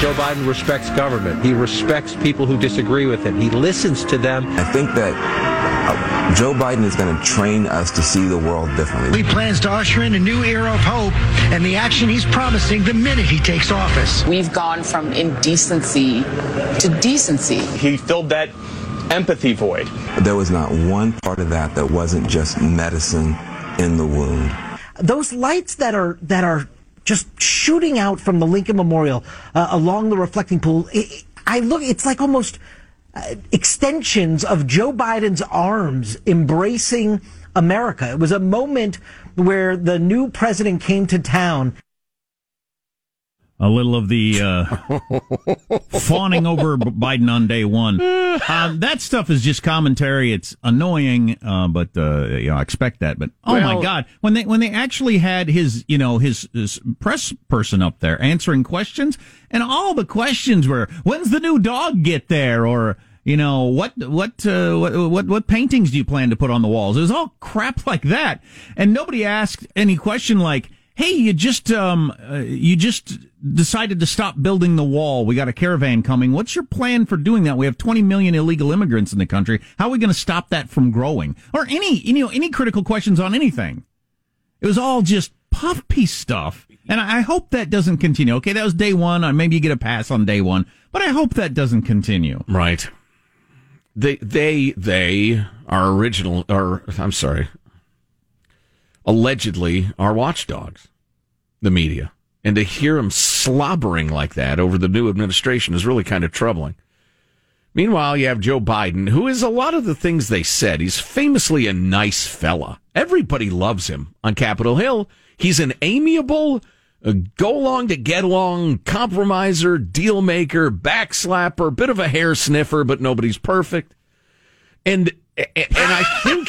Joe Biden respects government. He respects people who disagree with him. He listens to them. I think that Joe Biden is going to train us to see the world differently. He plans to usher in a new era of hope and the action he's promising the minute he takes office. We've gone from indecency to decency. He filled that empathy void. There was not one part of that that wasn't just medicine in the wound. Those lights that are just shooting out from the Lincoln Memorial along the reflecting pool, it's like almost extensions of Joe Biden's arms embracing America. It was a moment where the new president came to town. A little of the fawning over Biden on day one. That stuff is just commentary. It's annoying, but I expect that. But my God, when they actually had his press person up there answering questions, and all the questions were, when's the new dog get there, or what paintings do you plan to put on the walls? It was all crap like that, and nobody asked any question like, hey, you just decided to stop building the wall. We got a caravan coming. What's your plan for doing that? We have 20 million illegal immigrants in the country. How are we going to stop that from growing? Or any critical questions on anything. It was all just puff piece stuff. And I hope that doesn't continue. Okay, that was day one. Or maybe you get a pass on day one. But I hope that doesn't continue. Right. They are original, or I'm sorry, allegedly are watchdogs, the media. And to hear him slobbering like that over the new administration is really kind of troubling. Meanwhile, you have Joe Biden, who is a lot of the things they said. He's famously a nice fella. Everybody loves him on Capitol Hill. He's an amiable, go-along-to-get-along compromiser, deal-maker, backslapper, bit of a hair sniffer, but nobody's perfect. And I think...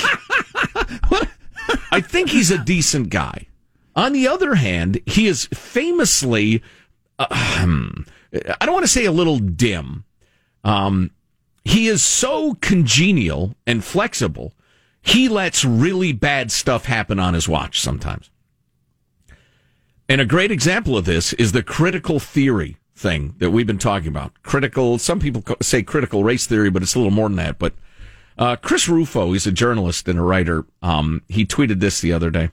I think he's a decent guy. On the other hand, he is famously, I don't want to say a little dim. He is so congenial and flexible, he lets really bad stuff happen on his watch sometimes. And a great example of this is the critical theory thing that we've been talking about. Some people say critical race theory, but it's a little more than that, but... Chris Rufo, he's a journalist and a writer. He tweeted this the other day.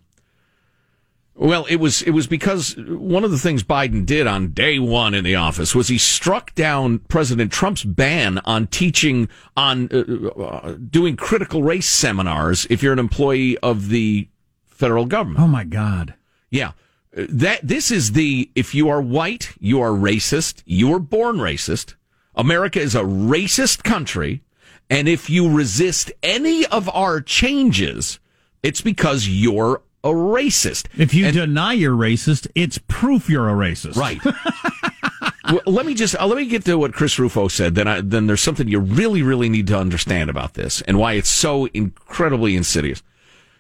Well, it was because one of the things Biden did on day one in the office was he struck down President Trump's ban on teaching on doing critical race seminars if you're an employee of the federal government. Oh my God! Yeah, if you are white, you are racist. You were born racist. America is a racist country. And if you resist any of our changes, it's because you're a racist. If you deny you're racist, it's proof you're a racist. Right. Well, let me get to what Chris Rufo said. Then there's something you really, really need to understand about this and why it's so incredibly insidious.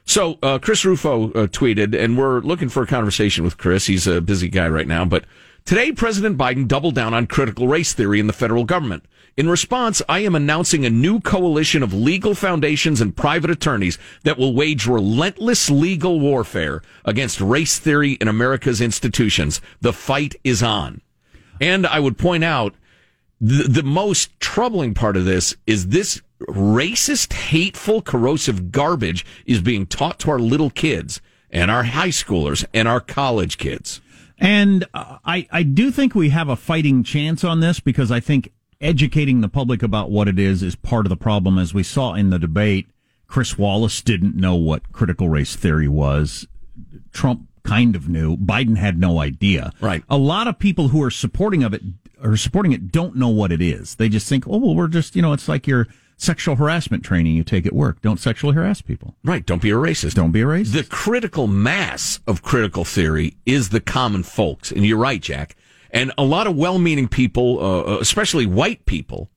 So Chris Rufo tweeted, and we're looking for a conversation with Chris. He's a busy guy right now, but today President Biden doubled down on critical race theory in the federal government. In response, I am announcing a new coalition of legal foundations and private attorneys that will wage relentless legal warfare against race theory in America's institutions. The fight is on. And I would point out, the most troubling part of this is this racist, hateful, corrosive garbage is being taught to our little kids and our high schoolers and our college kids. And I do think we have a fighting chance on this, because I think educating the public about what it is part of the problem. As we saw in the debate, Chris Wallace didn't know what critical race theory was. Trump kind of knew. Biden had no idea. Right. A lot of people who are supporting it don't know what it is. They just think, we're just, it's like your sexual harassment training you take at work. Don't sexually harass people. Right. Don't be a racist. Don't be a racist. The critical mass of critical theory is the common folks. And you're right, Jack. And a lot of well-meaning people, especially white people,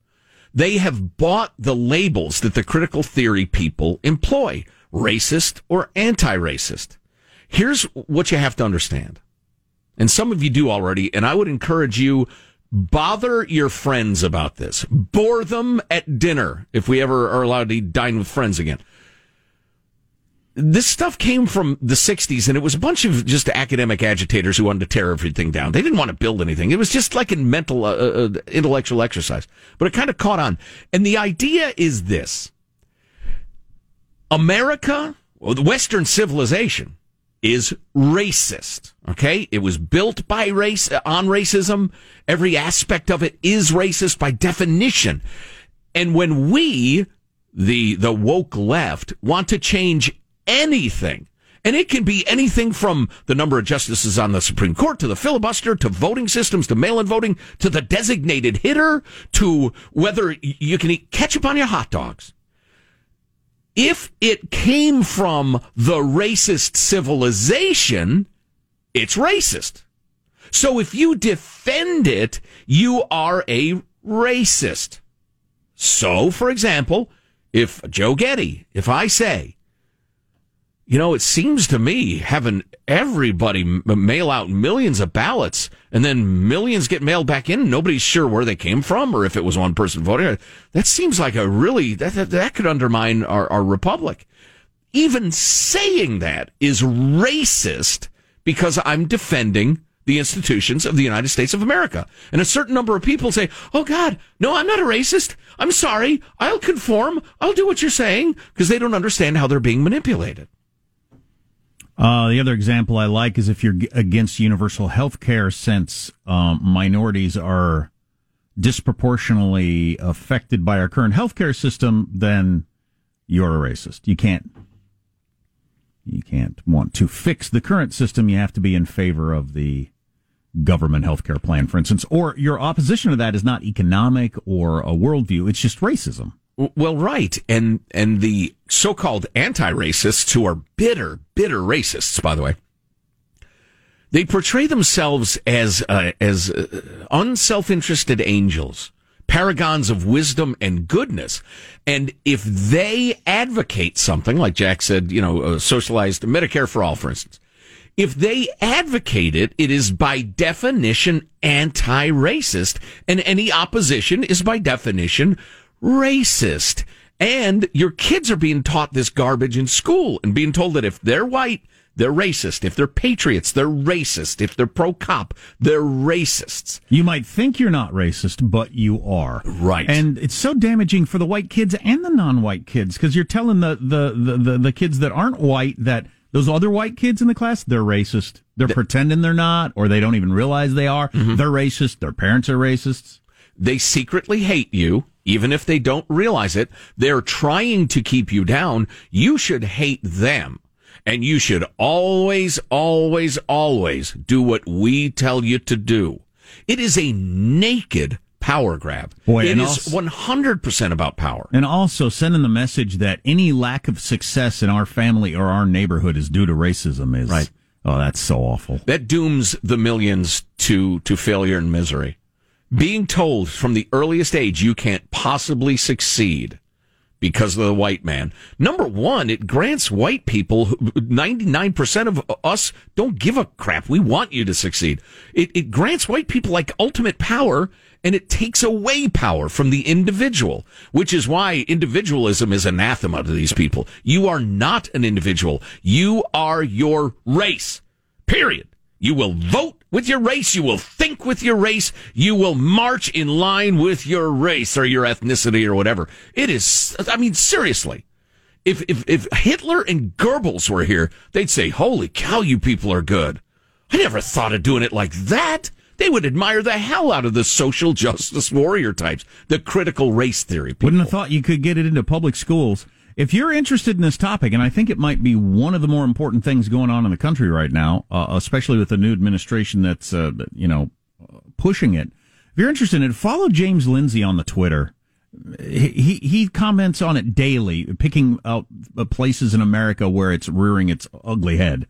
they have bought the labels that the critical theory people employ, racist or anti-racist. Here's what you have to understand. And some of you do already, and I would encourage you, bother your friends about this. Bore them at dinner, if we ever are allowed to dine with friends again. this stuff came from the 60s, and it was a bunch of just academic agitators who wanted to tear everything down. They didn't want to build anything. It was just like a mental, intellectual exercise. But it kind of caught on. And the idea is this. America, well, the Western civilization, is racist, okay? It was built by race, on racism. Every aspect of it is racist by definition. And when we, the woke left, want to change anything, and it can be anything from the number of justices on the Supreme Court to the filibuster to voting systems to mail-in voting to the designated hitter to whether you can eat ketchup on your hot dogs. If it came from the racist civilization, it's racist. So if you defend it, you are a racist. So, for example, if Joe Getty, if I say, you know, it seems to me having everybody mail out millions of ballots and then millions get mailed back in and nobody's sure where they came from or if it was one person voting, that seems like a really, that could undermine our republic. Even saying that is racist because I'm defending the institutions of the United States of America. And a certain number of people say, oh, God, no, I'm not a racist. I'm sorry. I'll conform. I'll do what you're saying, because they don't understand how they're being manipulated. The other example I like is if you're against universal health care, since minorities are disproportionately affected by our current health care system, then you're a racist. You can't want to fix the current system. You have to be in favor of the government health care plan, for instance, or your opposition to that is not economic or a worldview. It's just racism. Well, right. And the so-called anti-racists, who are bitter racists, by the way, they portray themselves as unself-interested angels, paragons of wisdom and goodness. And if they advocate something, like Jack said, you know, socialized Medicare for all, for instance, if they advocate it, it is by definition anti-racist, and any opposition is by definition racist. And your kids are being taught this garbage in school and being told that if they're white, they're racist. If they're patriots, they're racist. If they're pro-cop, they're racists. You might think you're not racist, but you are. Right. And it's so damaging for the white kids and the non-white kids, because you're telling the kids that aren't white that those other white kids in the class, they're racist. They're pretending they're not, or they don't even realize they are. Mm-hmm. They're racist. Their parents are racists. They secretly hate you, even if they don't realize it. They're trying to keep you down. You should hate them. And you should always, always, always do what we tell you to do. It is a naked power grab. Boy, it is 100% about power. And also sending the message that any lack of success in our family or our neighborhood is due to racism is, right. Oh, that's so awful. That dooms the millions to failure and misery. Being told from the earliest age you can't possibly succeed because of the white man. Number one, it grants white people, 99% of us don't give a crap. We want you to succeed. It grants white people like ultimate power, and it takes away power from the individual, which is why individualism is anathema to these people. You are not an individual. You are your race, period. You will vote with your race. You will think with your race. You will march in line with your race or your ethnicity or whatever. It is, I mean, seriously, if Hitler and Goebbels were here, they'd say, holy cow, you people are good. I never thought of doing it like that. They would admire the hell out of the social justice warrior types, the critical race theory people. Wouldn't have thought you could get it into public schools. If you're interested in this topic, and I think it might be one of the more important things going on in the country right now, especially with the new administration that's, pushing it. If you're interested in it, follow James Lindsay on the Twitter. He comments on it daily, picking out places in America where it's rearing its ugly head.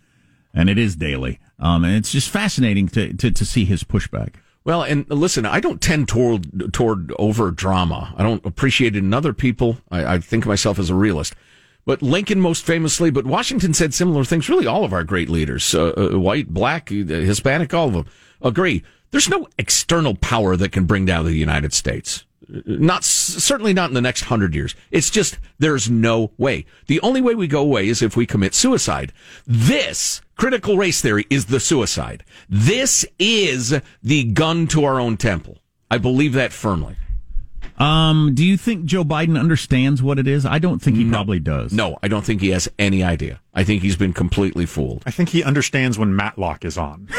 And it is daily. And it's just fascinating to see his pushback. Well, and listen, I don't tend toward over drama. I don't appreciate it in other people. I think of myself as a realist. But Lincoln most famously, but Washington said similar things. Really, all of our great leaders, white, black, Hispanic, all of them, agree. There's no external power that can bring down the United States. Certainly not in the next 100 years. It's just, there's no way. The only way we go away is if we commit suicide. This critical race theory is the suicide. This is the gun to our own temple. I believe that firmly. Do you think Joe Biden understands what it is? I don't think he probably does. No, I don't think he has any idea. I think he's been completely fooled. I think he understands when Matlock is on.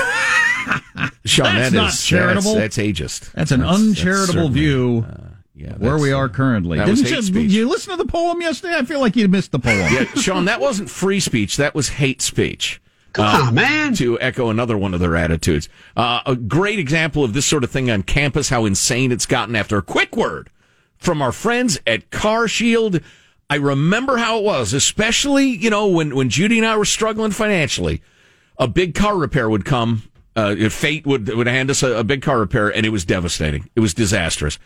Sean, that's not charitable. That's ageist. That's an uncharitable view of where we are currently. Did you listen to the poem yesterday? I feel like you missed the poem. Yeah, Sean, that wasn't free speech. That was hate speech. Come on, man. To echo another one of their attitudes. A great example of this sort of thing on campus, how insane it's gotten after a quick word from our friends at Car Shield. I remember how it was, especially, when Judy and I were struggling financially, a big car repair would come. Fate would hand us a big car repair, and it was devastating. It was disastrous.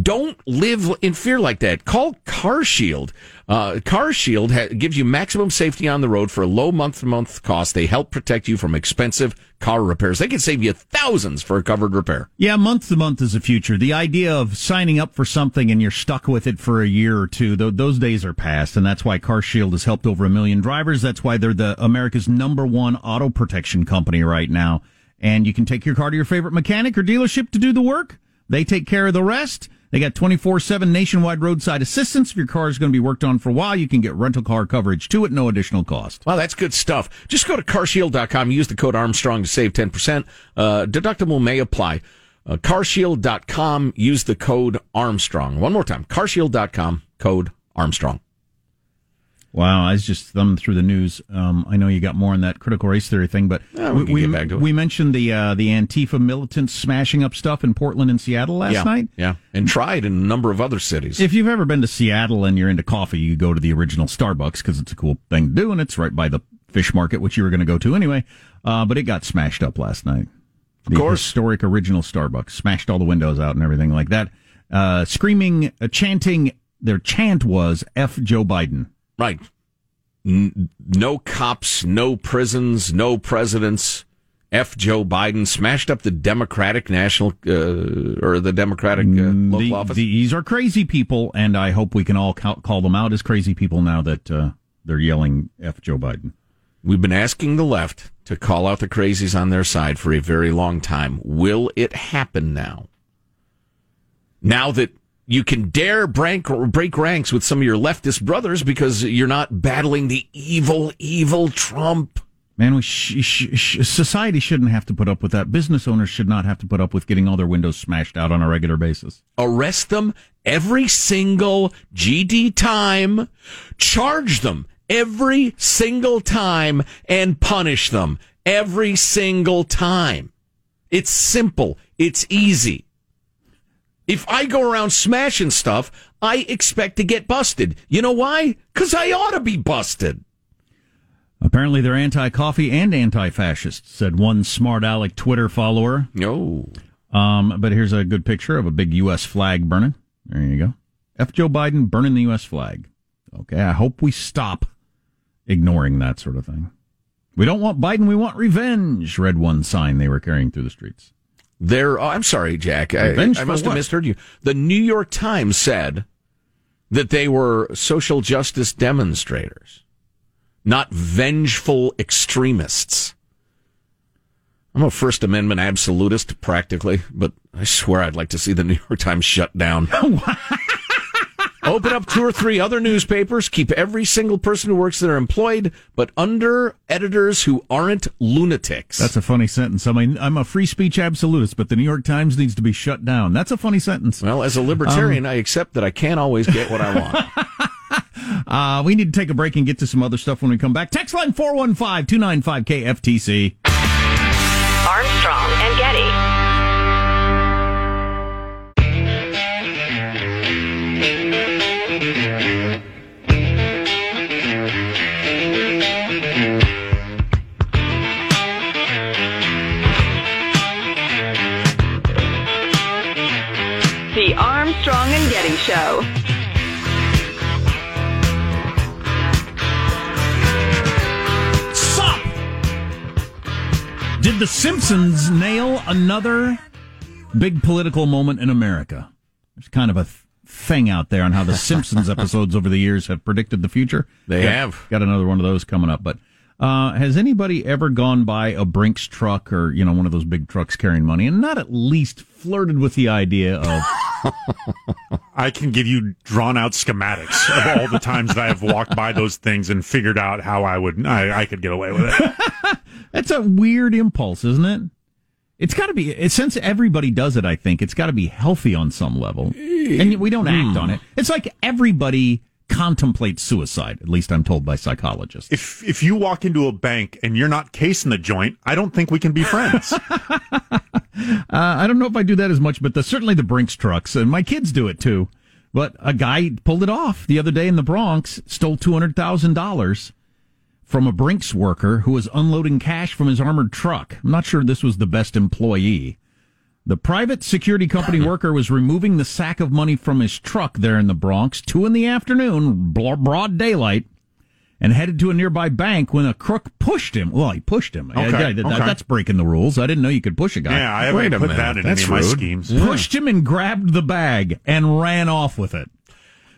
Don't live in fear like that. Call Car Shield. Car Shield gives you maximum safety on the road for a low month-to-month cost. They help protect you from expensive car repairs. They can save you thousands for a covered repair. Yeah, month-to-month is the future. The idea of signing up for something and you're stuck with it for a year or two, those days are past, and that's why Car Shield has helped over 1 million drivers. That's why they're America's #1 auto protection company right now. And you can take your car to your favorite mechanic or dealership to do the work. They take care of the rest. They got 24/7 nationwide roadside assistance. If your car is going to be worked on for a while, you can get rental car coverage too at no additional cost. Wow, that's good stuff. Just go to carshield.com. Use the code Armstrong to save 10%. Deductible may apply. Carshield.com. Use the code Armstrong. One more time. Carshield.com. Code Armstrong. Wow, I was just thumbing through the news. I know you got more on that critical race theory thing, but we get back to it. We mentioned the Antifa militants smashing up stuff in Portland and Seattle last night. Yeah, and tried in a number of other cities. If you've ever been to Seattle and you're into coffee, you go to the original Starbucks because it's a cool thing to do, and it's right by the fish market, which you were going to go to anyway. But it got smashed up last night. Of course. Historic original Starbucks. Smashed all the windows out and everything like that. Screaming, chanting, their chant was, F Joe Biden. Right. No cops, no prisons, no presidents. F. Joe Biden smashed up the Democratic National, or the Democratic local office. These are crazy people, and I hope we can all call them out as crazy people now that they're yelling F. Joe Biden. We've been asking the left to call out the crazies on their side for a very long time. Will it happen now? Now that you can dare break ranks with some of your leftist brothers because you're not battling the evil, evil Trump. Man, society shouldn't have to put up with that. Business owners should not have to put up with getting all their windows smashed out on a regular basis. Arrest them every single GD time. Charge them every single time and punish them every single time. It's simple. It's easy. If I go around smashing stuff, I expect to get busted. You know why? Because I ought to be busted. Apparently they're anti-coffee and anti-fascist, said one smart aleck Twitter follower. No. But here's a good picture of a big U.S. flag burning. There you go. F. Joe Biden burning the U.S. flag. Okay, I hope we stop ignoring that sort of thing. We don't want Biden, we want revenge, read one sign they were carrying through the streets. I'm sorry, Jack. I must have misheard you. The New York Times said that they were social justice demonstrators, not vengeful extremists. I'm a First Amendment absolutist, practically, but I swear I'd like to see the New York Times shut down. Open up 2 or 3 other newspapers, keep every single person who works there employed, but under editors who aren't lunatics. That's a funny sentence. I mean, I'm a free speech absolutist, but the New York Times needs to be shut down. That's a funny sentence. Well, as a libertarian, I accept that I can't always get what I want. We need to take a break and get to some other stuff when we come back. Text line 415-295-KFTC. Armstrong and Getty. Strong and Getty Show. Sup? Did The Simpsons nail another big political moment in America? There's kind of a thing out there on how the Simpsons episodes over the years have predicted the future. They have. Got another one of those coming up. But has anybody ever gone by a Brinks truck or, you know, one of those big trucks carrying money and not at least flirted with the idea of... I can give you drawn-out schematics of all the times that I have walked by those things and figured out how I could get away with it. That's a weird impulse, isn't it? It's got to be, since everybody does it, I think, it's got to be healthy on some level. And we don't act on it. It's like everybody contemplates suicide, at least I'm told by psychologists. If you walk into a bank and you're not casing the joint, I don't think we can be friends. I don't know if I do that as much, but certainly the Brinks trucks, and my kids do it too. But a guy pulled it off the other day in the Bronx, stole $200,000 from a Brinks worker who was unloading cash from his armored truck. I'm not sure this was the best employee. The private security company worker was removing the sack of money from his truck there in the Bronx, 2 p.m, broad daylight, and headed to a nearby bank when a crook pushed him. Well, he pushed him. Okay. That's breaking the rules. I didn't know you could push a guy. Yeah, I haven't put that in any of my schemes. Yeah. Pushed him and grabbed the bag and ran off with it.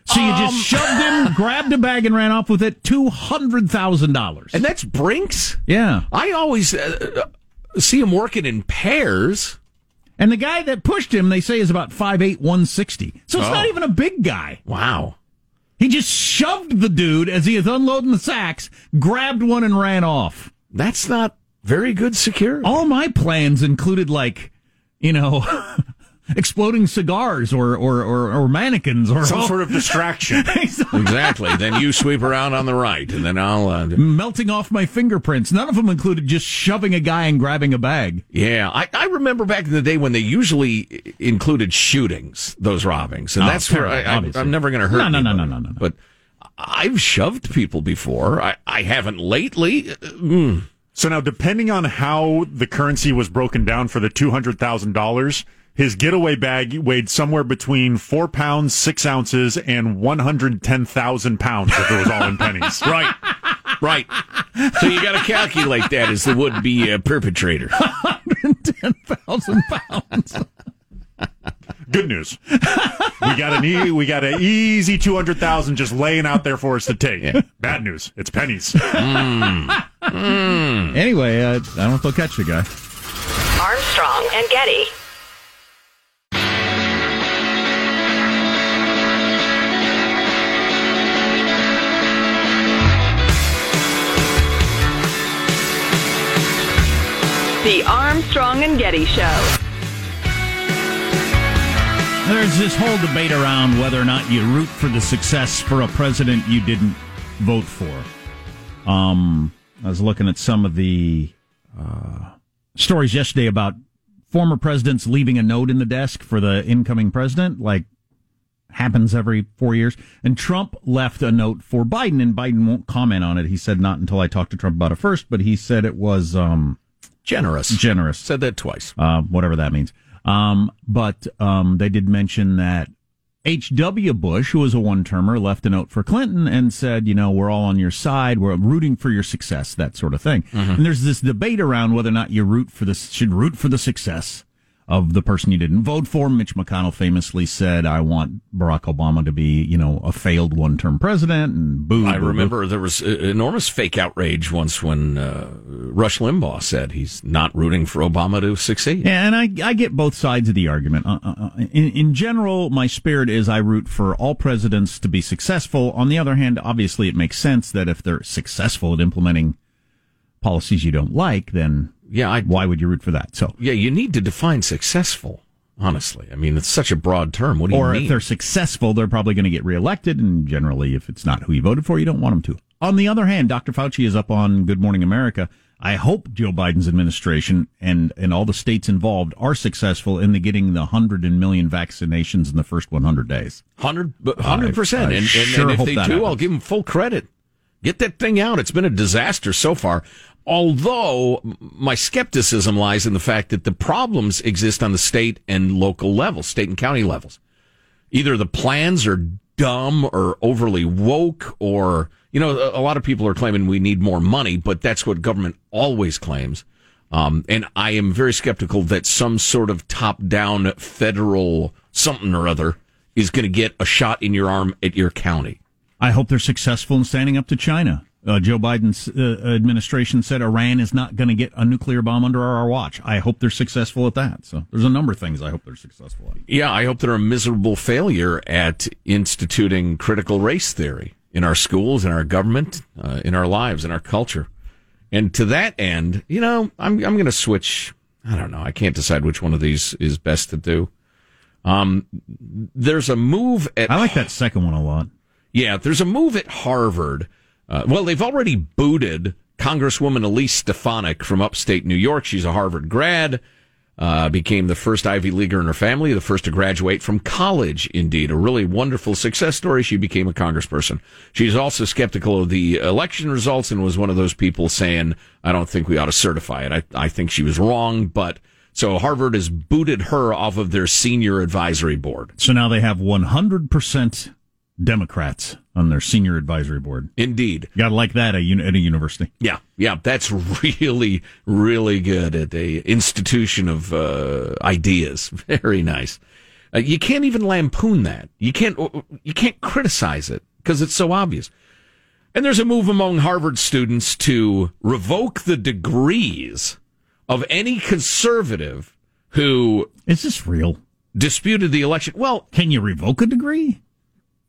So you just shoved him, grabbed a bag, and ran off with it, $200,000. And that's Brinks? Yeah. I always see him working in pairs. And the guy that pushed him, they say, is about 5'8", 160. So it's not even a big guy. Wow. He just shoved the dude as he is unloading the sacks, grabbed one, and ran off. That's not very good security. All my plans included, like, you know, exploding cigars or mannequins. Or some sort of distraction. Exactly. Then you sweep around on the right, and then I'll... melting off my fingerprints. None of them included just shoving a guy and grabbing a bag. Yeah. I remember back in the day when they usually included shootings, those robbings. And that's where I'm never going to hurt anybody. No. But I've shoved people before. I haven't lately. So now, depending on how the currency was broken down for the $200,000... his getaway bag weighed somewhere between 4 pounds, 6 ounces, and 110,000 pounds if it was all in pennies. Right. So you got to calculate that as the would-be perpetrator. 110,000 pounds. Good news. We got an easy 200,000 just laying out there for us to take. Yeah. Bad news. It's pennies. Anyway, I don't know if they'll catch the guy. Armstrong and Getty. The Armstrong and Getty Show. There's this whole debate around whether or not you root for the success for a president you didn't vote for. I was looking at some of the stories yesterday about former presidents leaving a note in the desk for the incoming president, like happens every 4 years. And Trump left a note for Biden, and Biden won't comment on it. He said, not until I talked to Trump about it first, but he said it was... Generous. Said that twice. Whatever that means. But they did mention that H.W. Bush, who was a one-termer, left a note for Clinton and said, you know, we're all on your side. We're rooting for your success, that sort of thing. Mm-hmm. And there's this debate around whether or not you should root for the success of the person you didn't vote for. Mitch McConnell famously said, I want Barack Obama to be, you know, a failed one-term president, and boo. I remember there was enormous fake outrage once when Rush Limbaugh said he's not rooting for Obama to succeed. Yeah, and I get both sides of the argument. In general, my spirit is I root for all presidents to be successful. On the other hand, obviously it makes sense that if they're successful at implementing policies you don't like, then... yeah, why would you root for that? So yeah, you need to define successful, honestly. I mean, it's such a broad term. What do you mean? Or if they're successful, they're probably going to get reelected, and generally, if it's not who you voted for, you don't want them to. On the other hand, Dr. Fauci is up on Good Morning America. I hope Joe Biden's administration and all the states involved are successful in the getting the 100 million vaccinations in the first 100 days. 100%. And if they do, happens. I'll give them full credit. Get that thing out. It's been a disaster so far. Although my skepticism lies in the fact that the problems exist on the state and local levels, state and county levels. Either the plans are dumb or overly woke, or, you know, a lot of people are claiming we need more money, but that's what government always claims. And I am very skeptical that some sort of top-down federal something or other is going to get a shot in your arm at your county. I hope they're successful in standing up to China. Joe Biden's administration said Iran is not going to get a nuclear bomb under our watch. I hope they're successful at that. So there's a number of things I hope they're successful at. Yeah, I hope they're a miserable failure at instituting critical race theory in our schools, in our government, in our lives, in our culture. And to that end, you know, I'm going to switch. I don't know. I can't decide which one of these is best to do. There's a move at... I like that second one a lot. Yeah, there's a move at Harvard. Well, they've already booted Congresswoman Elise Stefanik from upstate New York. She's a Harvard grad, became the first Ivy Leaguer in her family, the first to graduate from college, indeed. A really wonderful success story. She became a congressperson. She's also skeptical of the election results and was one of those people saying, I don't think we ought to certify it. I think she was wrong, but... So Harvard has booted her off of their senior advisory board. So now they have 100% Democrats on their senior advisory board. Indeed. You gotta like that at a university. Yeah, yeah, that's really, really good at a institution of ideas. Very nice. You can't even lampoon that. You can't criticize it because it's so obvious. And there's a move among Harvard students to revoke the degrees of any conservative who... Is this real? ...disputed the election. Well... Can you revoke a degree?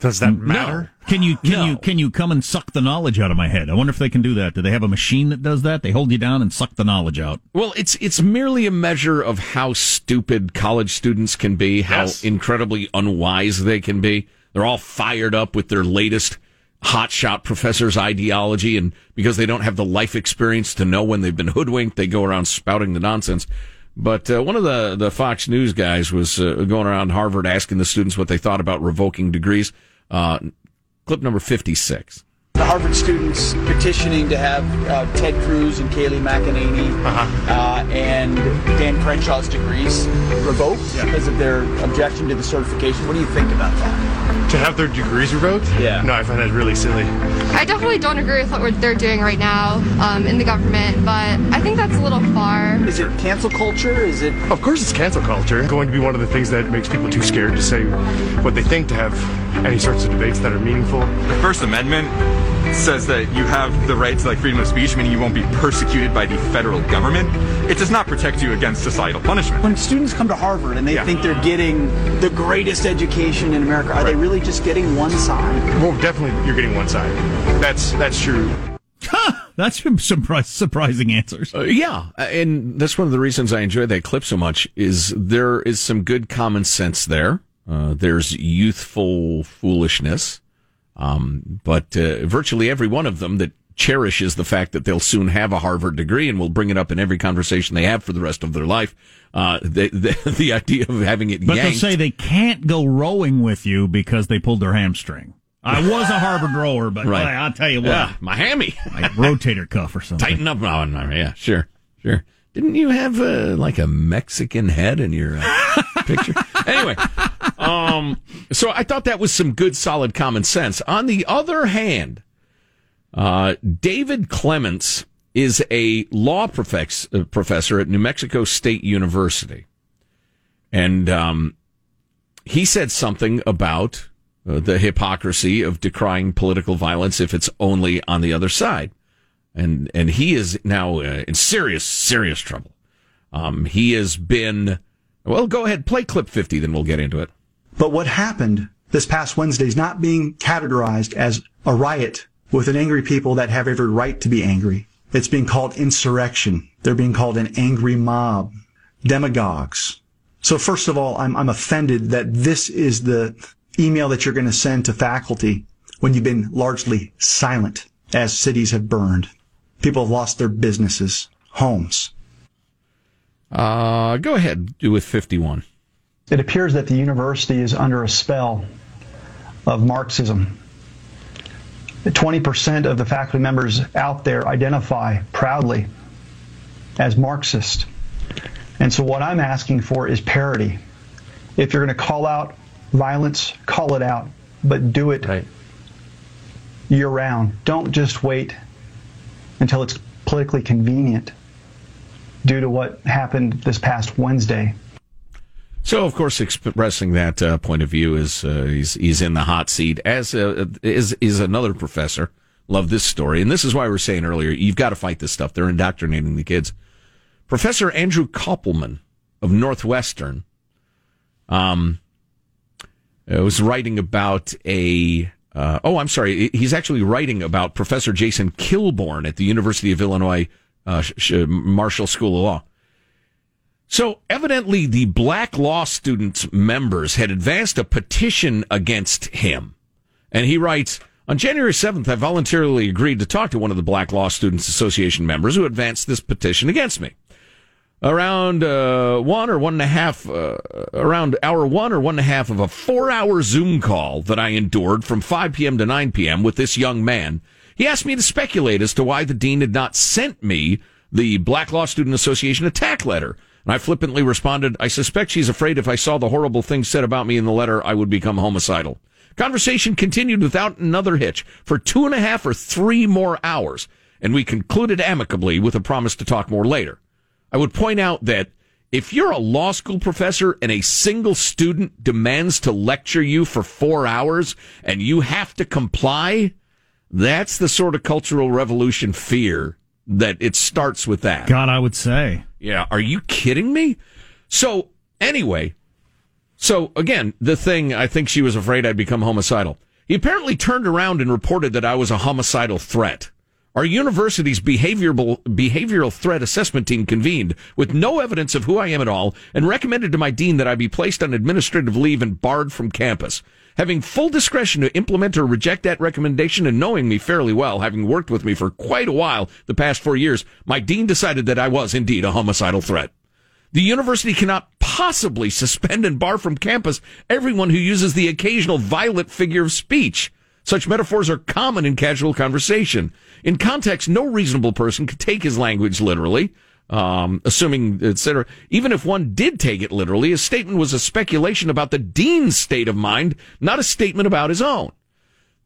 Does that matter? No. Can you come and suck the knowledge out of my head? I wonder if they can do that. Do they have a machine that does that? They hold you down and suck the knowledge out. Well, it's merely a measure of how stupid college students can be, how incredibly unwise they can be. They're all fired up with their latest hotshot professor's ideology, and because they don't have the life experience to know when they've been hoodwinked, they go around spouting the nonsense. But one of the Fox News guys was going around Harvard asking the students what they thought about revoking degrees. Clip number 56. The Harvard students petitioning to have Ted Cruz and Kayleigh McEnany and Dan Crenshaw's degrees revoked because of their objection to the certification. What do you think about that? To have their degrees revoked? Yeah. No, I find that really silly. I definitely don't agree with what they're doing right now in the government, but I think that's a little far. Is it cancel culture? Is it? Of course it's cancel culture. It's going to be one of the things that makes people too scared to say what they think, to have any sorts of debates that are meaningful. The First Amendment says that you have the right to like freedom of speech, meaning you won't be persecuted by the federal government. It does not protect you against societal punishment. When students come to Harvard and they think they're getting the greatest education in America, are they really just getting one side? Well, definitely you're getting one side. That's true. That's some surprising answers. Yeah, and that's one of the reasons I enjoy that clip so much, is there is some good common sense there. There's youthful foolishness. But virtually every one of them that cherishes the fact that they'll soon have a Harvard degree and will bring it up in every conversation they have for the rest of their life, the idea of having it but yanked. But they'll say they can't go rowing with you because they pulled their hamstring. I was a Harvard rower, but I'll tell you what. My hammy. My rotator cuff or something. Tighten up. Oh, no, yeah, sure. Didn't you have like a Mexican head in your picture? Anyway, so I thought that was some good, solid common sense. On the other hand, David Clements is a law professor at New Mexico State University. And he said something about the hypocrisy of decrying political violence if it's only on the other side. And he is now in serious trouble. He has been... Well, go ahead, play clip 50, then we'll get into it. But what happened this past Wednesday is not being categorized as a riot with an angry people that have every right to be angry. It's being called insurrection. They're being called an angry mob, demagogues. So first of all, I'm offended that this is the email that you're going to send to faculty when you've been largely silent as cities have burned. People have lost their businesses, homes. Go ahead with 51. It appears that the university is under a spell of Marxism. 20% of the faculty members out there identify proudly as Marxist. And so what I'm asking for is parity. If you're going to call out violence, call it out, but do it year-round. Don't just wait until it's politically convenient due to what happened this past Wednesday. So, of course, expressing that point of view is he's in the hot seat, as is another professor. Love this story. And this is why we were saying earlier, you've got to fight this stuff. They're indoctrinating the kids. Professor Andrew Koppelman of Northwestern was writing about a... I'm sorry. He's actually writing about Professor Jason Kilborn at the University of Illinois Marshall School of Law. So evidently the black law students' members had advanced a petition against him. And he writes, on January 7th, I voluntarily agreed to talk to one of the Black Law Students Association members who advanced this petition against me. Around hour one or 1.5 of a 4-hour Zoom call that I endured from 5 p.m. to 9 p.m. with this young man, he asked me to speculate as to why the dean had not sent me the Black Law Student Association attack letter. And I flippantly responded, I suspect she's afraid if I saw the horrible things said about me in the letter, I would become homicidal. Conversation continued without another hitch for 2.5 or 3 more hours, and we concluded amicably with a promise to talk more later. I would point out that if you're a law school professor and a single student demands to lecture you for 4 hours and you have to comply, that's the sort of cultural revolution fear that it starts with that. God, I would say. Yeah, are you kidding me? So, anyway, again, the thing, I think she was afraid I'd become homicidal. He apparently turned around and reported that I was a homicidal threat. Our university's behavioral threat assessment team convened with no evidence of who I am at all and recommended to my dean that I be placed on administrative leave and barred from campus. Having full discretion to implement or reject that recommendation and knowing me fairly well, having worked with me for quite a while the past 4 years, my dean decided that I was indeed a homicidal threat. The university cannot possibly suspend and bar from campus everyone who uses the occasional violent figure of speech. Such metaphors are common in casual conversation. In context, no reasonable person could take his language literally, assuming, etc. Even if one did take it literally, his statement was a speculation about the dean's state of mind, not a statement about his own.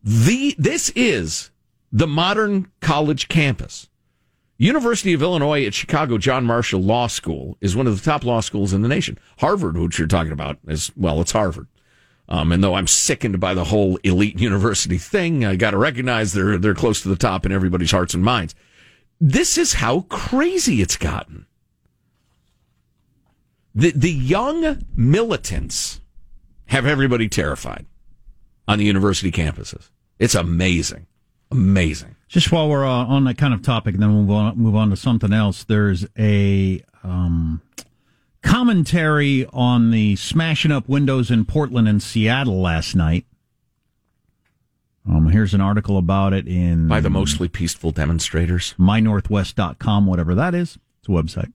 This is the modern college campus. University of Illinois at Chicago John Marshall Law School is one of the top law schools in the nation. Harvard, which you're talking about, is, well, it's Harvard. And though I'm sickened by the whole elite university thing, I got to recognize they're close to the top in everybody's hearts and minds. This is how crazy it's gotten. The young militants have everybody terrified on the university campuses. It's amazing. Amazing. Just while we're on that kind of topic, and then we'll move on to something else, there's a commentary on the smashing up windows in Portland and Seattle last night. Here's an article about it by the mostly peaceful demonstrators. MyNorthwest.com, whatever that is. It's a website.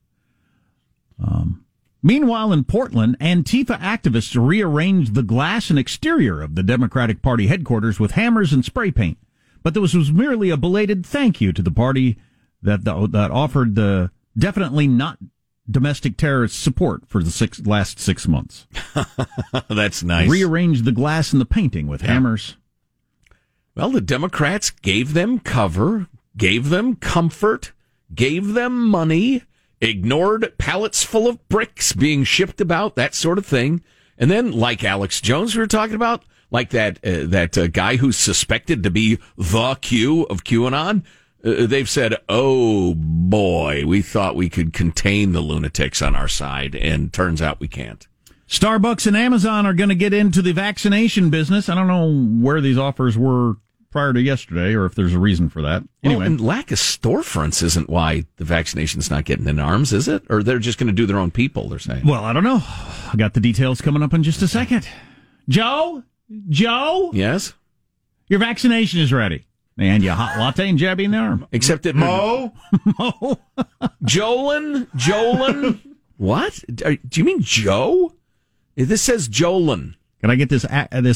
Meanwhile, in Portland, Antifa activists rearranged the glass and exterior of the Democratic Party headquarters with hammers and spray paint. But this was merely a belated thank you to the party that offered the definitely not domestic terrorist support for the last 6 months. That's nice. Rearranged the glass and the painting with hammers. Well, the Democrats gave them cover, gave them comfort, gave them money, ignored pallets full of bricks being shipped about, that sort of thing. And then, like Alex Jones we were talking about, like that guy who's suspected to be the Q of QAnon, they've said, oh, boy, we thought we could contain the lunatics on our side, and turns out we can't. Starbucks and Amazon are going to get into the vaccination business. I don't know where these offers were prior to yesterday or if there's a reason for that. Anyway, well, and lack of storefronts isn't why the vaccination's not getting in arms, is it? Or they're just going to do their own people, they're saying. Well, I don't know. I got the details coming up in just a second. Joe? Yes? Your vaccination is ready. And your hot latte and jabby in the arm. Except that Mo? Jolin? What? Do you mean Joe? This says Jolin. Can I get this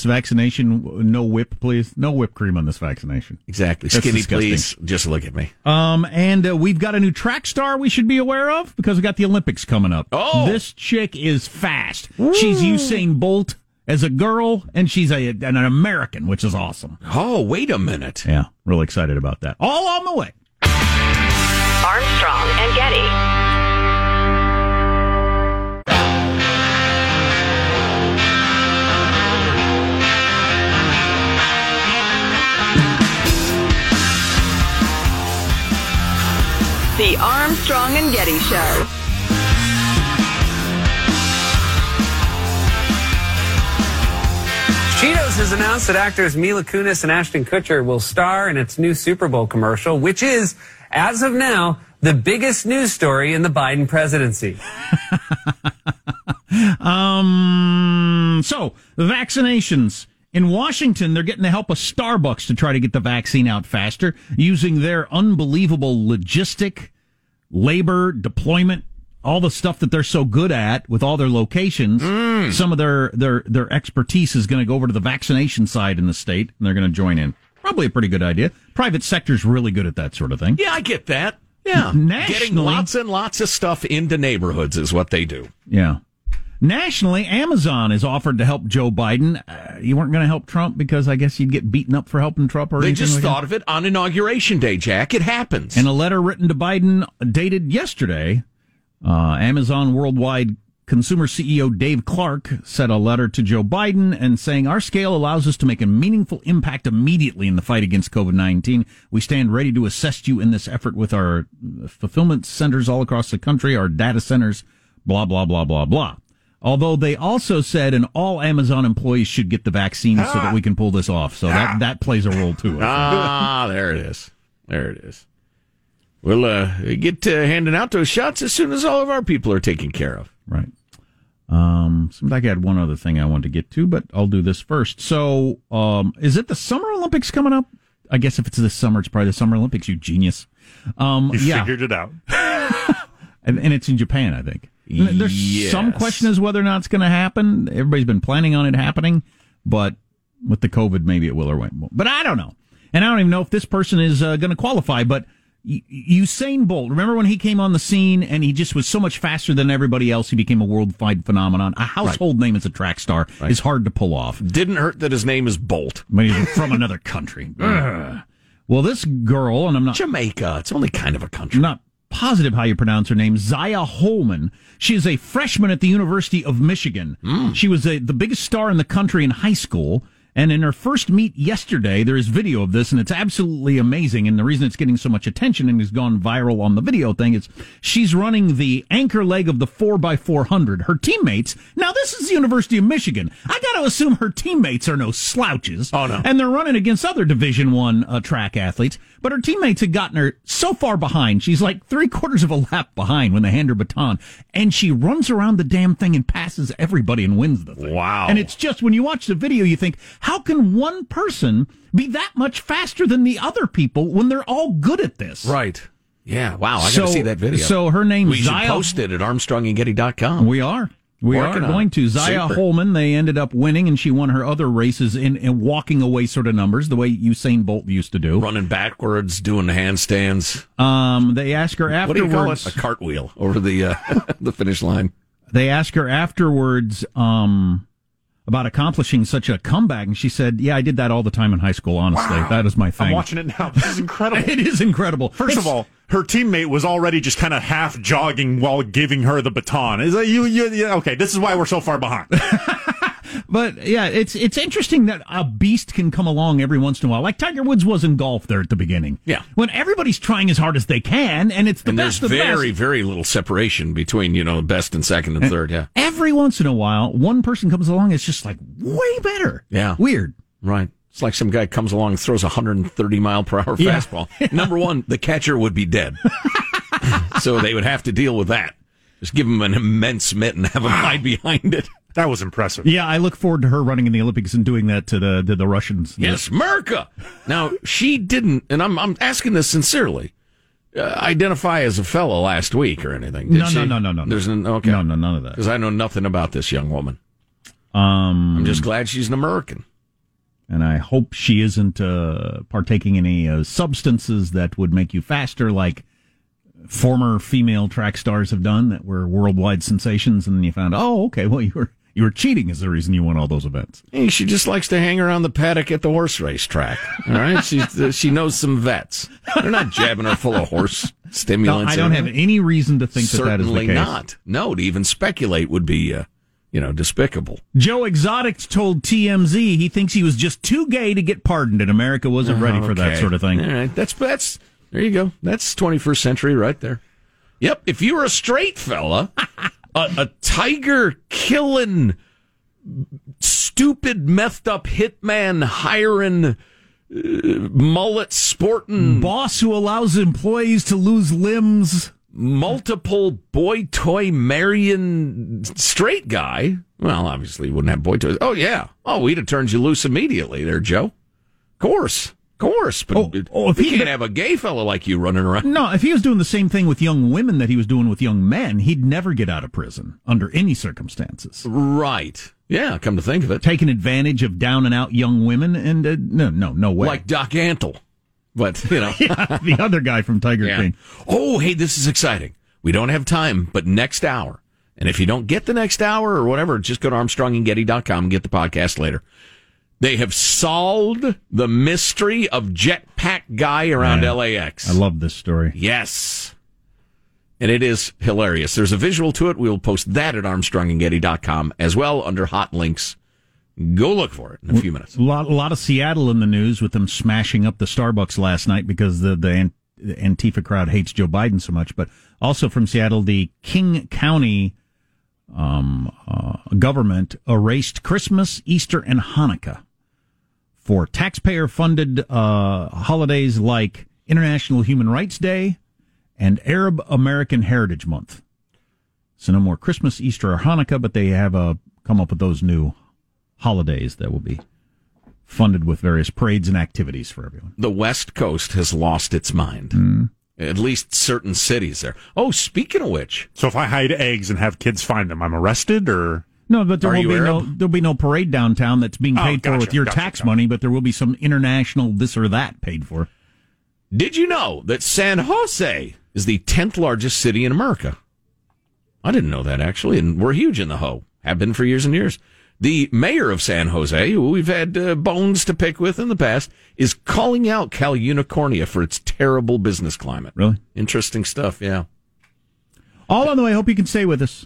vaccination? No whip, please. No whipped cream on this vaccination. Exactly. That's skinny, disgusting. Please. Just look at me. And we've got a new track star we should be aware of because we got the Olympics coming up. Oh! This chick is fast. Ooh. She's Usain Bolt as a girl, and she's an American, which is awesome. Oh, wait a minute. Yeah, really excited about that. All on the way. Armstrong and Getty. The Armstrong and Getty Show. Cheetos has announced that actors Mila Kunis and Ashton Kutcher will star in its new Super Bowl commercial, which is, as of now, the biggest news story in the Biden presidency. So, the vaccinations. In Washington, they're getting the help of Starbucks to try to get the vaccine out faster, using their unbelievable logistic, labor, deployment, all the stuff that they're so good at with all their locations. Some of their expertise is going to go over to the vaccination side in the state, and they're going to join in. Probably a pretty good idea. Private sector's really good at that sort of thing. Yeah, I get that. Yeah. Getting lots and lots of stuff into neighborhoods is what they do. Yeah. Nationally, Amazon has offered to help Joe Biden. You weren't going to help Trump because I guess you'd get beaten up for helping Trump or anything. They just like thought that of it on Inauguration Day, Jack. It happens. In a letter written to Biden dated yesterday, Amazon Worldwide Consumer CEO Dave Clark sent a letter to Joe Biden and saying, our scale allows us to make a meaningful impact immediately in the fight against COVID-19. We stand ready to assist you in this effort with our fulfillment centers all across the country, our data centers, blah, blah, blah, blah, blah. Although they also said, and all Amazon employees should get the vaccine so that we can pull this off. So that plays a role, too. There it is. There it is. We'll get to handing out those shots as soon as all of our people are taken care of. Right. Seems like I had one other thing I wanted to get to, but I'll do this first. So is it the Summer Olympics coming up? I guess if it's this summer, it's probably the Summer Olympics, you genius. You figured it out. and it's in Japan, I think. There's some question as whether or not it's going to happen. Everybody's been planning on it happening, but with the COVID, maybe it will or won't. But I don't know. And I don't even know if this person is going to qualify, but Usain Bolt, remember when he came on the scene and he just was so much faster than everybody else, he became a worldwide phenomenon. A household name as a track star is hard to pull off. Didn't hurt that his name is Bolt. I mean, he's from another country. Well, this girl, and I'm not... Jamaica. It's only kind of a country. Not positive how you pronounce her name, Zaya Holman. She is a freshman at the University of Michigan. She was the biggest star in the country in high school, and in her first meet yesterday, there is video of this, and it's absolutely amazing, and the reason it's getting so much attention and has gone viral on the video thing is she's running the anchor leg of the 4x400. Her teammates, now this is the University of Michigan, I gotta assume her teammates are no slouches. Oh no. And they're running against other Division I track athletes. But her teammates had gotten her so far behind, she's like 3/4 of a lap behind when they hand her baton, and she runs around the damn thing and passes everybody and wins the thing. Wow. And it's just, when you watch the video, you think, how can one person be that much faster than the other people when they're all good at this? Right. Yeah, wow, I gotta see that video. So her name is Zaya. We should post it at armstrongandgetty.com. We are. We are going to. Zaya Holman, they ended up winning, and she won her other races in walking away sort of numbers, the way Usain Bolt used to do. Running backwards, doing the handstands. They ask her afterwards. What do you call it? A cartwheel over the the finish line. They ask her afterwards about accomplishing such a comeback, and she said, yeah, I did that all the time in high school, honestly. Wow. That is my thing. I'm watching it now. This is incredible. It is incredible. First of all, her teammate was already just kind of half jogging while giving her the baton. Is like, okay, this is why we're so far behind. But yeah, it's interesting that a beast can come along every once in a while. Like Tiger Woods was in golf there at the beginning. Yeah. When everybody's trying as hard as they can, and it's the best of the best. There's very, very little separation between, best and second and third, yeah. Every once in a while, one person comes along, it's just like way better. Yeah. Weird. Right. It's like some guy comes along and throws a 130-mile-per-hour fastball. Yeah. Number one, the catcher would be dead. So they would have to deal with that. Just give him an immense mitt and have him hide behind it. That was impressive. Yeah, I look forward to her running in the Olympics and doing that to the Russians. Yes, Merka! Now, she didn't, and I'm asking this sincerely, identify as a fella last week or anything. Did she? No. There's no, none of that. Because I know nothing about this young woman. I'm just glad she's an American. And I hope she isn't partaking in any substances that would make you faster, like former female track stars have done that were worldwide sensations. And then you found, you were cheating is the reason you won all those events. Hey, she just likes to hang around the paddock at the horse race track. All right, she knows some vets. They're not jabbing her full of horse stimulants. No, I don't have any reason to think that is the case. Certainly not. No, to even speculate would be. Despicable. Joe Exotic told TMZ he thinks he was just too gay to get pardoned, and America wasn't ready for that sort of thing. All right, that's There you go. That's 21st century right there. Yep. If you were a straight fella, a tiger-killing, stupid, methed-up hitman hiring, mullet-sporting boss who allows employees to lose limbs, multiple boy-toy marrying straight guy. Well, obviously, you wouldn't have boy toys. Oh, yeah. Oh, we'd have turned you loose immediately there, Joe. Of course. But if he can't have a gay fellow like you running around. No, if he was doing the same thing with young women that he was doing with young men, he'd never get out of prison under any circumstances. Right. Yeah, come to think of it. Taking advantage of down-and-out young women, and no way. Like Doc Antle. But, you know. Yeah, the other guy from Tiger King. Oh, hey, this is exciting. We don't have time, but next hour. And if you don't get the next hour or whatever, just go to ArmstrongandGetty.com and get the podcast later. They have solved the mystery of jetpack guy around LAX. I love this story. Yes. And it is hilarious. There's a visual to it. We'll post that at ArmstrongandGetty.com as well under hot links. Go look for it in a few minutes. A lot of Seattle in the news with them smashing up the Starbucks last night because the Antifa crowd hates Joe Biden so much. But also from Seattle, the King County government erased Christmas, Easter, and Hanukkah for taxpayer-funded holidays like International Human Rights Day and Arab American Heritage Month. So no more Christmas, Easter, or Hanukkah, but they have come up with those new holidays that will be funded with various parades and activities for everyone. The West Coast has lost its mind. Mm. At least certain cities there. Oh, speaking of which. So if I hide eggs and have kids find them, I'm arrested or? No, but there'll be no parade downtown that's being paid for with your tax money, but there will be some international this or that paid for. Did you know that San Jose is the 10th largest city in America? I didn't know that, actually, and we're huge in the ho. Have been for years and years. The mayor of San Jose, who we've had bones to pick with in the past, is calling out Cal Unicornia for its terrible business climate. Really? Interesting stuff, yeah. All on the way. Hope you can stay with us.